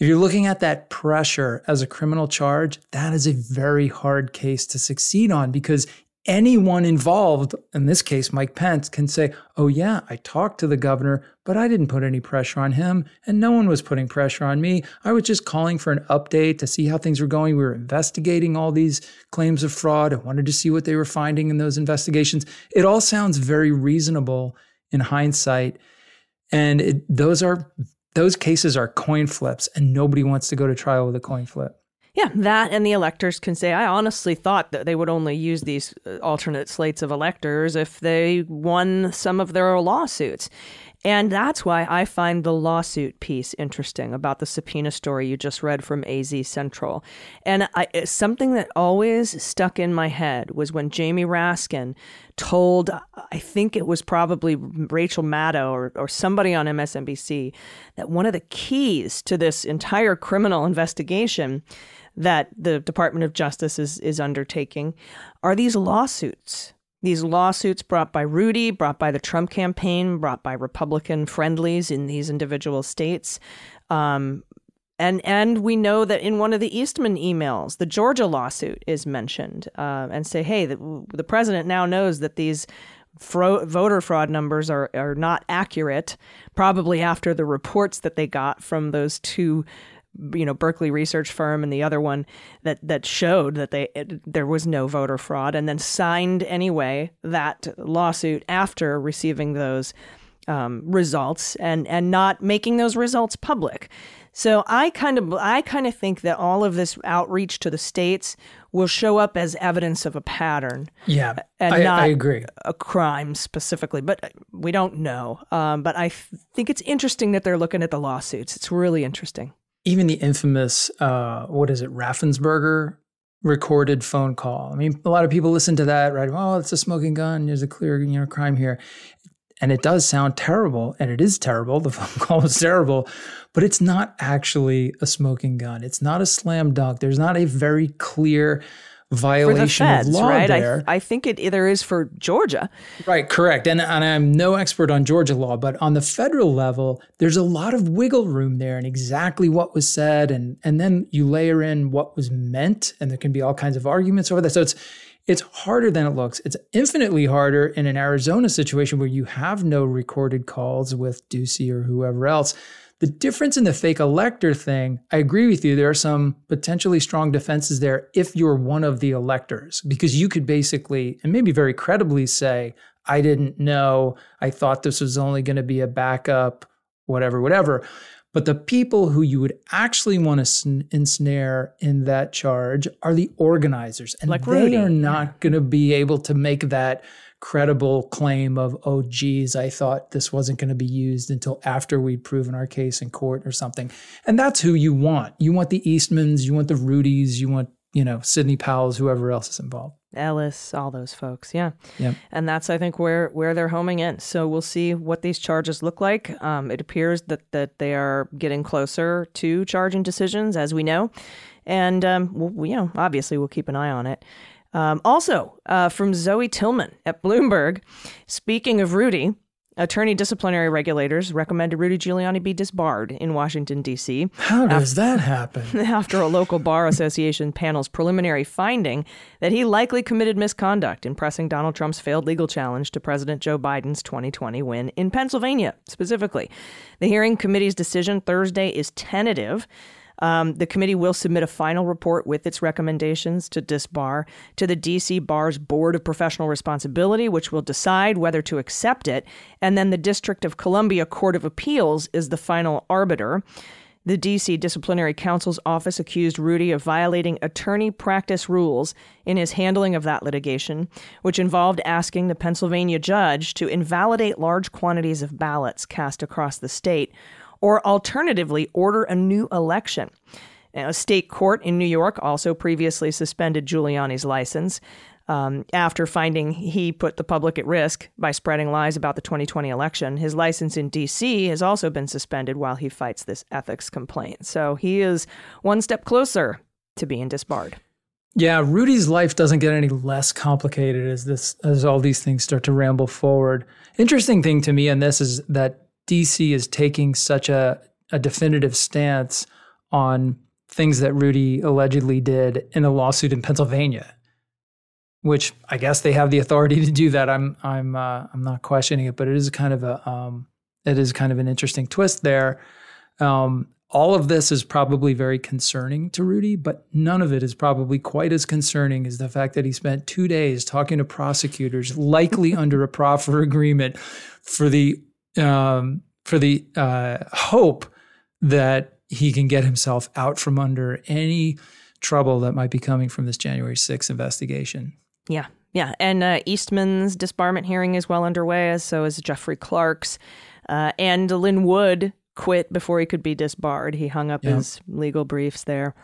if you're looking at that pressure as a criminal charge, that is a very hard case to succeed on because anyone involved, in this case, Mike Pence, can say, oh, yeah, I talked to the governor, but I didn't put any pressure on him, and no one was putting pressure on me. I was just calling for an update to see how things were going. We were investigating all these claims of fraud. I wanted to see what they were finding in those investigations. It all sounds very reasonable in hindsight, and it, those are those cases are coin flips, and nobody wants to go to trial with a coin flip. Yeah, that and the electors can say, I honestly thought that they would only use these alternate slates of electors if they won some of their lawsuits. And that's why I find the lawsuit piece interesting about the subpoena story you just read from A Z Central. And I, something that always stuck in my head was when Jamie Raskin told, I think it was probably Rachel Maddow or, or somebody on M S N B C, that one of the keys to this entire criminal investigation that the Department of Justice is, is undertaking are these lawsuits. These lawsuits brought by Rudy, brought by the Trump campaign, brought by Republican friendlies in these individual states. Um, and and we know that in one of the Eastman emails, the Georgia lawsuit is mentioned uh, and say, hey, the, the president now knows that these Fro- voter fraud numbers are, are not accurate, probably after the reports that they got from those two you know, Berkeley research firm and the other one that that showed that they it, there was no voter fraud, and then signed anyway that lawsuit after receiving those um, results and and not making those results public. So I kind of I kind of think that all of this outreach to the states will show up as evidence of a pattern. Yeah, and I, not I agree. A crime specifically, but we don't know. Um, but I f- think it's interesting that they're looking at the lawsuits. It's really interesting. Even the infamous, uh, what is it, Raffensperger recorded phone call. I mean, a lot of people listen to that, right? Oh, it's a smoking gun. There's a clear, you know, crime here. And it does sound terrible, and it is terrible. The phone call was terrible, but it's not actually a smoking gun. It's not a slam dunk. There's not a very clear violation feds, of law right? there. I, I think it either is for Georgia. Right, correct. And, and I'm no expert on Georgia law, but on the federal level, there's a lot of wiggle room there in exactly what was said, and, and then you layer in what was meant, and there can be all kinds of arguments over that. So it's It's harder than it looks. It's infinitely harder in an Arizona situation where you have no recorded calls with Ducey or whoever else. The difference in the fake elector thing, I agree with you. There are some potentially strong defenses there if you're one of the electors, because you could basically, and maybe very credibly, say, I didn't know. I thought this was only going to be a backup, whatever, whatever. But the people who you would actually want to ensnare in that charge are the organizers. And like they are not going to be able to make that credible claim of, oh, geez, I thought this wasn't going to be used until after we'd proven our case in court or something. And that's who you want. You want the Eastmans, you want the Rudys, you want, you know, Sidney Powells, whoever else is involved. Ellis, all those folks. Yeah. Yep. And that's, I think, where, where they're homing in. So we'll see what these charges look like. Um, it appears that, that they are getting closer to charging decisions, as we know. And, um, we'll, you know, obviously we'll keep an eye on it. Um, also, uh, from Zoe Tillman at Bloomberg, speaking of Rudy, attorney disciplinary regulators recommended Rudy Giuliani be disbarred in Washington, D C. How does after, that happen? After a local bar association panel's preliminary finding that he likely committed misconduct in pressing Donald Trump's failed legal challenge to President Joe Biden's twenty twenty win in Pennsylvania, specifically. The hearing committee's decision Thursday is tentative. Um, the committee will submit a final report with its recommendations to disbar to the D C Bar's Board of Professional Responsibility, which will decide whether to accept it. And then the District of Columbia Court of Appeals is the final arbiter. The D C Disciplinary Counsel's office accused Rudy of violating attorney practice rules in his handling of that litigation, which involved asking the Pennsylvania judge to invalidate large quantities of ballots cast across the state, or alternatively, order a new election. A state court in New York also previously suspended Giuliani's license um, after finding he put the public at risk by spreading lies about the twenty twenty election. His license in D C has also been suspended while he fights this ethics complaint. So he is one step closer to being disbarred. Yeah, Rudy's life doesn't get any less complicated as this as all these things start to ramble forward. Interesting thing to me in this is that D C is taking such a, a definitive stance on things that Rudy allegedly did in a lawsuit in Pennsylvania, which I guess they have the authority to do that. I'm I'm uh, I'm not questioning it, but it is kind of a um, it is kind of an interesting twist there. Um, all of this is probably very concerning to Rudy, but none of it is probably quite as concerning as the fact that he spent two days talking to prosecutors, likely under a proffer agreement, for the. Um, for the uh, hope that he can get himself out from under any trouble that might be coming from this January sixth investigation. Yeah, yeah. And uh, Eastman's disbarment hearing is well underway, as so is Jeffrey Clark's. Uh, and Lynn Wood quit before he could be disbarred. He hung up yeah. his legal briefs there.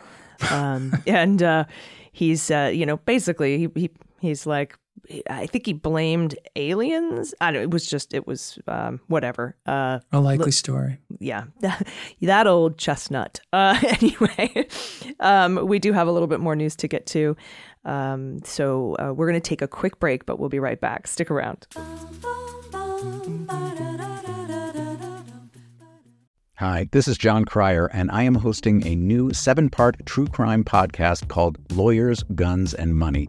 Um, and uh, he's, uh, you know, basically he, he he's like, I think he blamed aliens. I don't. It was just. It was um, whatever. Uh, a likely look, story. Yeah, that old chestnut. Uh, anyway, um, we do have a little bit more news to get to, um, so uh, we're going to take a quick break, but we'll be right back. Stick around. Hi, this is John Cryer, and I am hosting a new seven-part true crime podcast called Lawyers, Guns, and Money.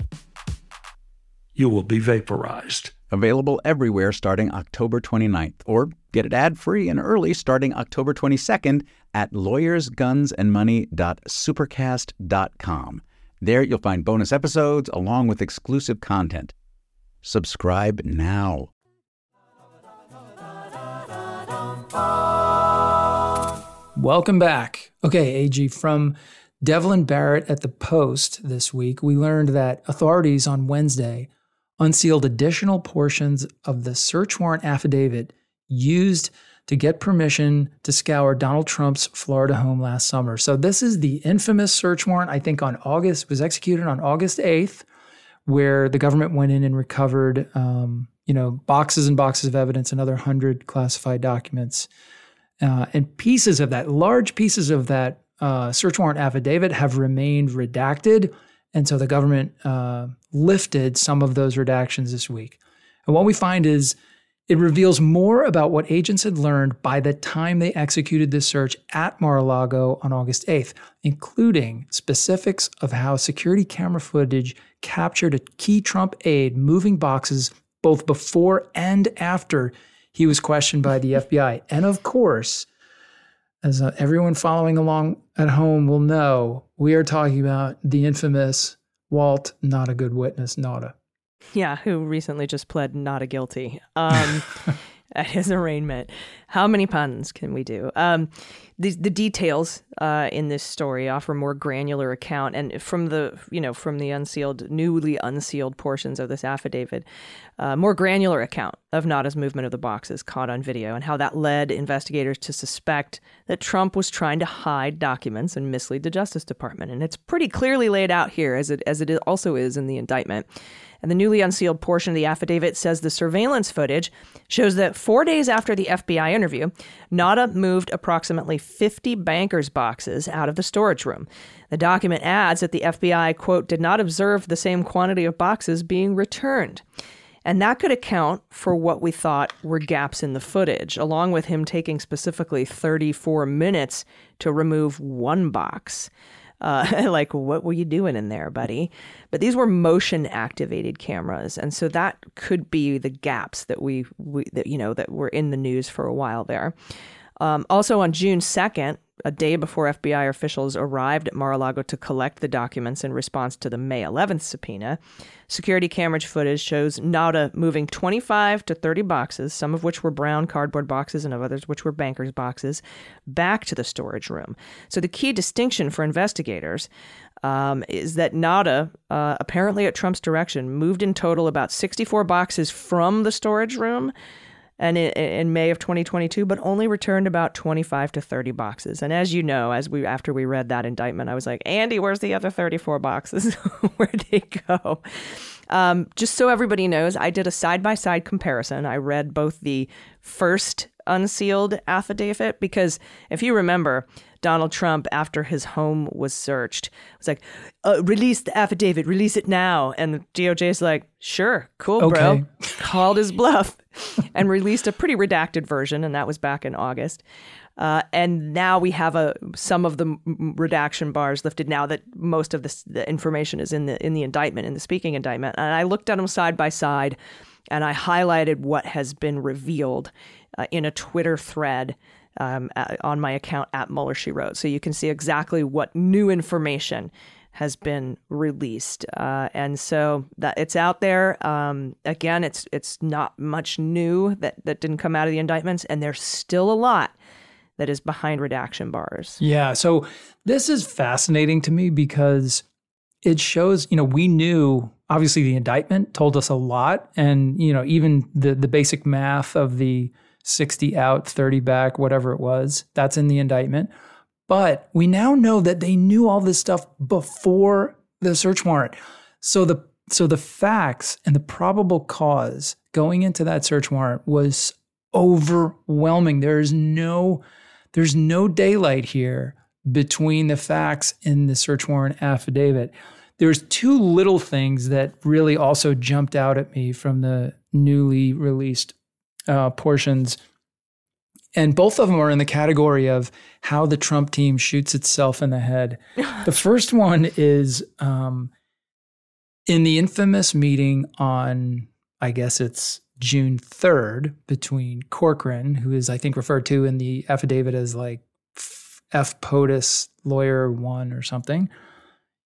You will be vaporized." Available everywhere starting October twenty-ninth, or get it ad-free and early starting October twenty-second at lawyers guns and money dot supercast dot com. There you'll find bonus episodes along with exclusive content. Subscribe now. Welcome back. Okay, A G, from Devlin Barrett at the Post this week, we learned that authorities on Wednesday unsealed additional portions of the search warrant affidavit used to get permission to scour Donald Trump's Florida home last summer. So this is the infamous search warrant, I think on August, was executed on August eighth, where the government went in and recovered, um, you know, boxes and boxes of evidence, another one hundred classified documents. Uh, and pieces of that, large pieces of that uh, search warrant affidavit have remained redacted. And so the government uh, lifted some of those redactions this week. And what we find is it reveals more about what agents had learned by the time they executed this search at Mar-a-Lago on August eighth, including specifics of how security camera footage captured a key Trump aide moving boxes both before and after he was questioned by the F B I. And of course, as uh, everyone following along at home will know, we are talking about the infamous Walt, not a good witness, Nauta. Yeah, who recently just pled not a guilty um, at his arraignment. How many puns can we do? Um, the, the details uh, in this story offer more granular account, and from the you know from the unsealed, newly unsealed portions of this affidavit, uh, more granular account of Nauta's movement of the boxes caught on video and how that led investigators to suspect that Trump was trying to hide documents and mislead the Justice Department. And it's pretty clearly laid out here, as it as it also is in the indictment. And the newly unsealed portion of the affidavit says the surveillance footage shows that four days after the F B I interview, Nauta moved approximately fifty bankers' boxes out of the storage room. The document adds that the F B I, quote, did not observe the same quantity of boxes being returned. And that could account for what we thought were gaps in the footage, along with him taking specifically thirty-four minutes to remove one box. Uh, like, what were you doing in there, buddy? But these were motion-activated cameras, and so that could be the gaps that we, we that you know, that were in the news for a while there. Um, also on June second, a day before F B I officials arrived at Mar-a-Lago to collect the documents in response to the May eleventh subpoena, security camera footage shows Nauta moving twenty-five to thirty boxes, some of which were brown cardboard boxes and of others which were bankers' boxes, back to the storage room. So the key distinction for investigators um, is that Nauta, uh, apparently at Trump's direction, moved in total about sixty-four boxes from the storage room and in, in May of twenty twenty-two, but only returned about twenty-five to thirty boxes. And as you know, as we after we read that indictment, I was like, Andy, where's the other thirty-four boxes? Where'd they go? Um, just so everybody knows, I did a side-by-side comparison. I read both the first unsealed affidavit, because if you remember, Donald Trump, after his home was searched, was like, uh, release the affidavit, release it now. And the D O J's like, sure, cool, okay, bro. Called his bluff and released a pretty redacted version. And that was back in August. Uh, and now we have a some of the redaction bars lifted now that most of this, the information is in the in the indictment, in the speaking indictment. And I looked at them side by side and I highlighted what has been revealed uh, in a Twitter thread um, at, on my account at Mueller, She Wrote. So you can see exactly what new information has been released. Uh, and so that it's out there. Um, again, it's it's not much new that, that didn't come out of the indictments. And there's still a lot that is behind redaction bars. Yeah. So this is fascinating to me because it shows, you know, we knew, obviously the indictment told us a lot. And, you know, even the the basic math of the sixty out, thirty back, whatever it was, that's in the indictment. But we now know that they knew all this stuff before the search warrant. So the so the facts and the probable cause going into that search warrant was overwhelming. There is no... There's no daylight here between the facts in the search warrant affidavit. There's two little things that really also jumped out at me from the newly released uh, portions. And both of them are in the category of how the Trump team shoots itself in the head. The first one is um, in the infamous meeting on, I guess it's June third, between Corcoran, who is, I think, referred to in the affidavit as like F. POTUS lawyer one or something.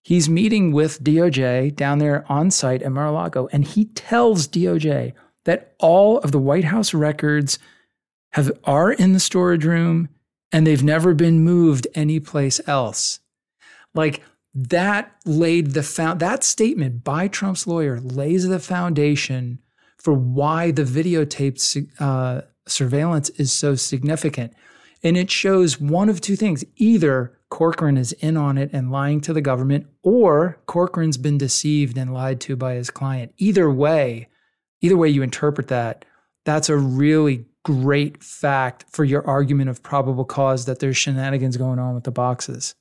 He's meeting with D O J down there on site at Mar-a-Lago, and he tells D O J that all of the White House records have are in the storage room and they've never been moved anyplace else. Like that laid the found that statement by Trump's lawyer lays the foundation for why the videotaped uh, surveillance is so significant. And it shows one of two things. Either Corcoran is in on it and lying to the government, or Corcoran's been deceived and lied to by his client. Either way, either way you interpret that, that's a really great fact for your argument of probable cause that there's shenanigans going on with the boxes.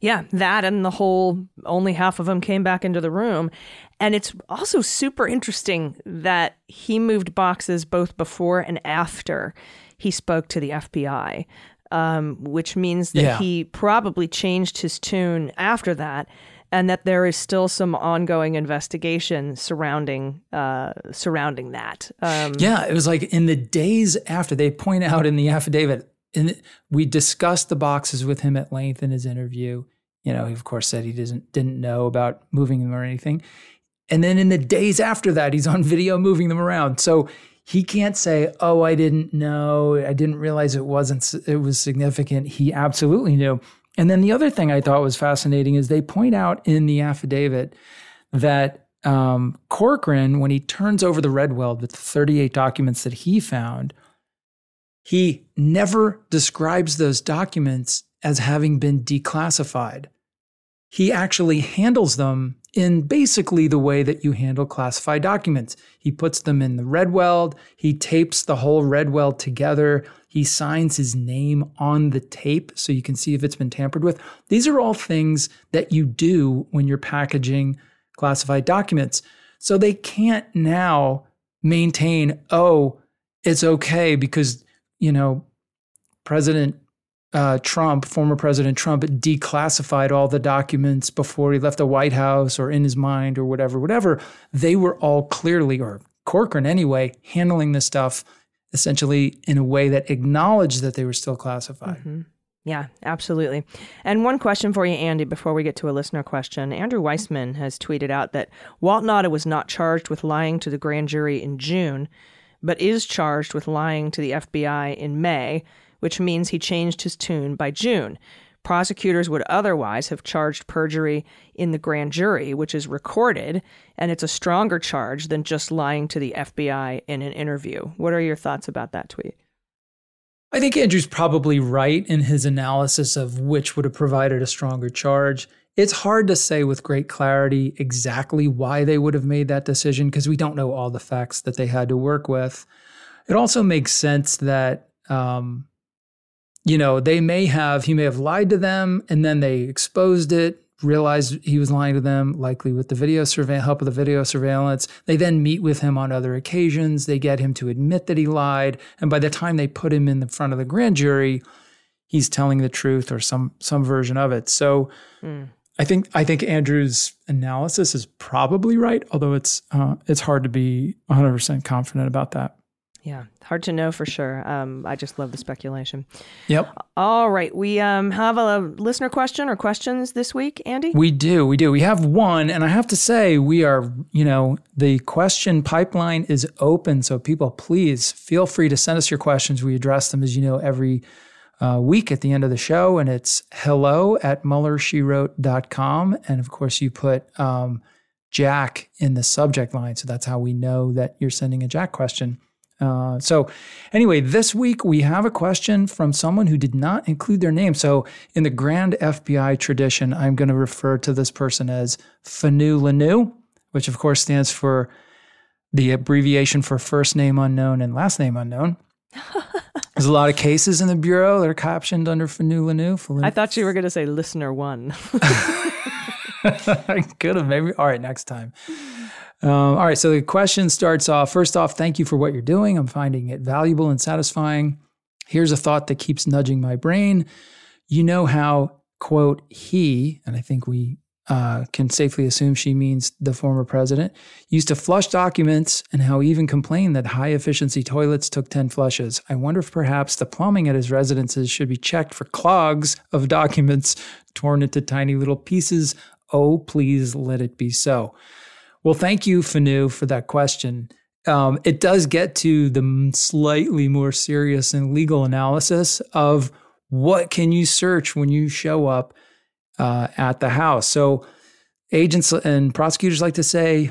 Yeah, that and the whole only half of them came back into the room. And it's also super interesting that he moved boxes both before and after he spoke to the F B I, um, which means that yeah. he probably changed his tune after that, and that there is still some ongoing investigation surrounding uh, surrounding that. Um, yeah, it was like in the days after, they point out in the affidavit, and we discussed the boxes with him at length in his interview. You know, he of course said he doesn't didn't know about moving them or anything. And then in the days after that, he's on video moving them around. So he can't say, "Oh, I didn't know. I didn't realize it wasn't. It was significant." He absolutely knew. And then the other thing I thought was fascinating is they point out in the affidavit that um, Corcoran, when he turns over the Redweld with the thirty-eight documents that he found, he never describes those documents as having been declassified. He actually handles them in basically the way that you handle classified documents. He puts them in the Redweld. He tapes the whole Redweld together. He signs his name on the tape so you can see if it's been tampered with. These are all things that you do when you're packaging classified documents. So they can't now maintain, oh, it's okay because, you know, President uh, Trump, former President Trump, declassified all the documents before he left the White House or in his mind or whatever, whatever. They were all clearly, or Corcoran anyway, handling this stuff essentially in a way that acknowledged that they were still classified. Mm-hmm. Yeah, absolutely. And one question for you, Andy, before we get to a listener question. Andrew Weissman has tweeted out that Walt Nauta was not charged with lying to the grand jury in June, but is charged with lying to the F B I in May, which means he changed his tune by June. prosecutors would otherwise have charged perjury in the grand jury, which is recorded, and it's a stronger charge than just lying to the F B I in an interview. What are your thoughts about that tweet? I think Andrew's probably right in his analysis of which would have provided a stronger charge. It's hard to say with great clarity exactly why they would have made that decision because we don't know all the facts that they had to work with. It also makes sense that, um, you know, they may have, he may have lied to them and then they exposed it, realized he was lying to them, likely with the video surveillance, help of the video surveillance. They then meet with him on other occasions. They get him to admit that he lied. And by the time they put him in the front of the grand jury, he's telling the truth or some, some version of it. So mm. I think, I think Andrew's analysis is probably right, although it's, uh, it's hard to be one hundred percent confident about that. Yeah, hard to know for sure. Um, I just love the speculation. Yep. All right. We um, have a listener question or questions this week, Andy? We do. We do. We have one. And I have to say, we are, you know, the question pipeline is open. So people, please feel free to send us your questions. We address them, as you know, every uh, week at the end of the show. And it's hello at Mueller She Wrote dot com. And of course, you put um, Jack in the subject line. So that's how we know that you're sending a Jack question. Uh, so anyway, this week we have a question from someone who did not include their name. So in the grand F B I tradition, I'm going to refer to this person as Fanu Lanu, which of course stands for the abbreviation for first name unknown and last name unknown. There's a lot of cases in the Bureau that are captioned under Fanu Lanu. Fanu- I thought you were going to say listener one. I could have maybe. All right, next time. Um, all right, so the question starts off, first off, thank you for what you're doing. I'm finding it valuable and satisfying. Here's a thought that keeps nudging my brain. You know how, quote, he, and I think we uh, can safely assume she means the former president, used to flush documents and how he even complained that high-efficiency toilets took ten flushes. I wonder if perhaps the plumbing at his residences should be checked for clogs of documents torn into tiny little pieces. Oh, please let it be so. Well, thank you, Fanu, for that question. Um, it does get to the slightly more serious and legal analysis of what can you search when you show up uh, at the house. So agents and prosecutors like to say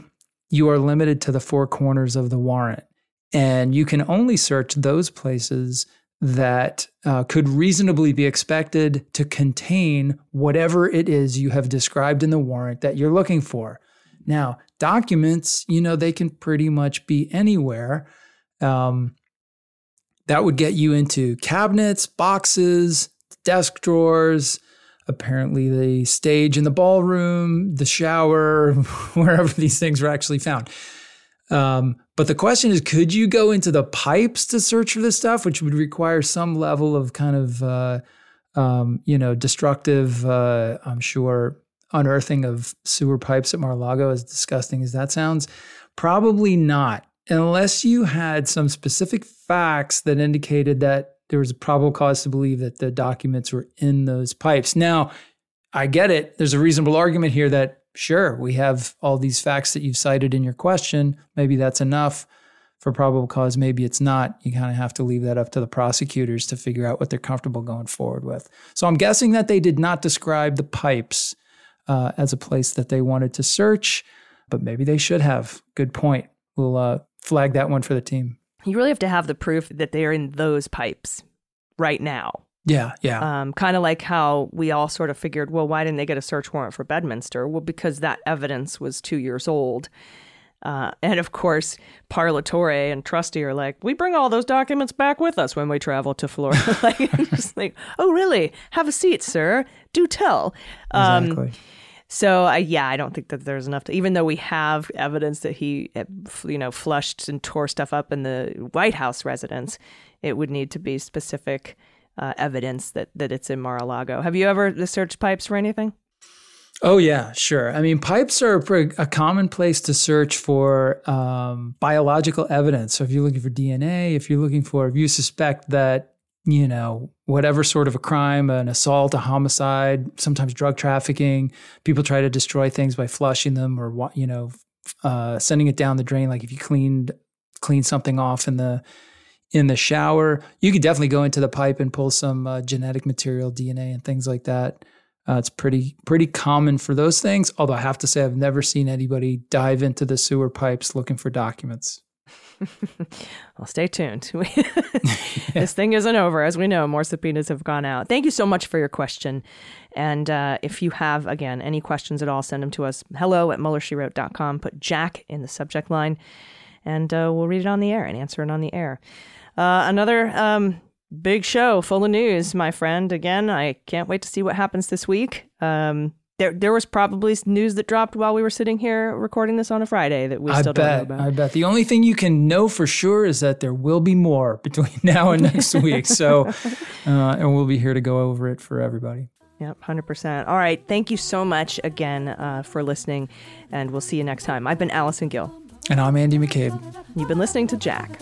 you are limited to the four corners of the warrant, and you can only search those places that uh, could reasonably be expected to contain whatever it is you have described in the warrant that you're looking for. Now, documents, you know, they can pretty much be anywhere. Um, that would get you into cabinets, boxes, desk drawers, apparently the stage in the ballroom, the shower, wherever these things were actually found. Um, but the question is, could you go into the pipes to search for this stuff, which would require some level of kind of, uh, um, you know, destructive, uh, I'm sure, unearthing of sewer pipes at Mar-a-Lago, as disgusting as that sounds? Probably not, unless you had some specific facts that indicated that there was a probable cause to believe that the documents were in those pipes. Now, I get it. There's a reasonable argument here that, sure, we have all these facts that you've cited in your question. Maybe that's enough for probable cause. Maybe it's not. You kind of have to leave that up to the prosecutors to figure out what they're comfortable going forward with. So I'm guessing that they did not describe the pipes Uh, as a place that they wanted to search, but maybe they should have. Good point. We'll uh, flag that one for the team. You really have to have the proof that they are in those pipes right now. Yeah, yeah. Um, kind of like how we all sort of figured, well, why didn't they get a search warrant for Bedminster? Well, because that evidence was two years old. Uh, and of course, Parlatore and Trusty are like, we bring all those documents back with us when we travel to Florida. Like, just like, oh, really? Have a seat, sir. Do tell. Um, exactly. So, uh, yeah, I don't think that there's enough to, even though we have evidence that he, you know, flushed and tore stuff up in the White House residence, it would need to be specific uh, evidence that, that it's in Mar-a-Lago. Have you ever searched pipes for anything? Oh, yeah, sure. I mean, pipes are a, a common place to search for um, biological evidence. So if you're looking for D N A, if you're looking for, if you suspect that, you know, whatever sort of a crime, an assault, a homicide, sometimes drug trafficking, people try to destroy things by flushing them or, you know, uh, sending it down the drain. Like if you cleaned, cleaned something off in the in the shower. You could definitely go into the pipe and pull some uh, genetic material, D N A and things like that. Uh, it's pretty pretty common for those things, although I have to say I've never seen anybody dive into the sewer pipes looking for documents. Well, stay tuned. This thing isn't over. As we know, more subpoenas have gone out. Thank you so much for your question. And uh, if you have, again, any questions at all, send them to us. Hello at Mueller She Wrote dot com. Put Jack in the subject line, and uh, we'll read it on the air and answer it on the air. Uh, another um, big show full of news, my friend. Again, I can't wait to see what happens this week. Um, there there was probably news that dropped while we were sitting here recording this on a Friday that we still I don't bet, know about. I bet. The only thing you can know for sure is that there will be more between now and next week. So, uh, and we'll be here to go over it for everybody. Yep, one hundred percent. All right. Thank you so much again uh, for listening, and we'll see you next time. I've been Allison Gill. And I'm Andy McCabe. You've been listening to Jack.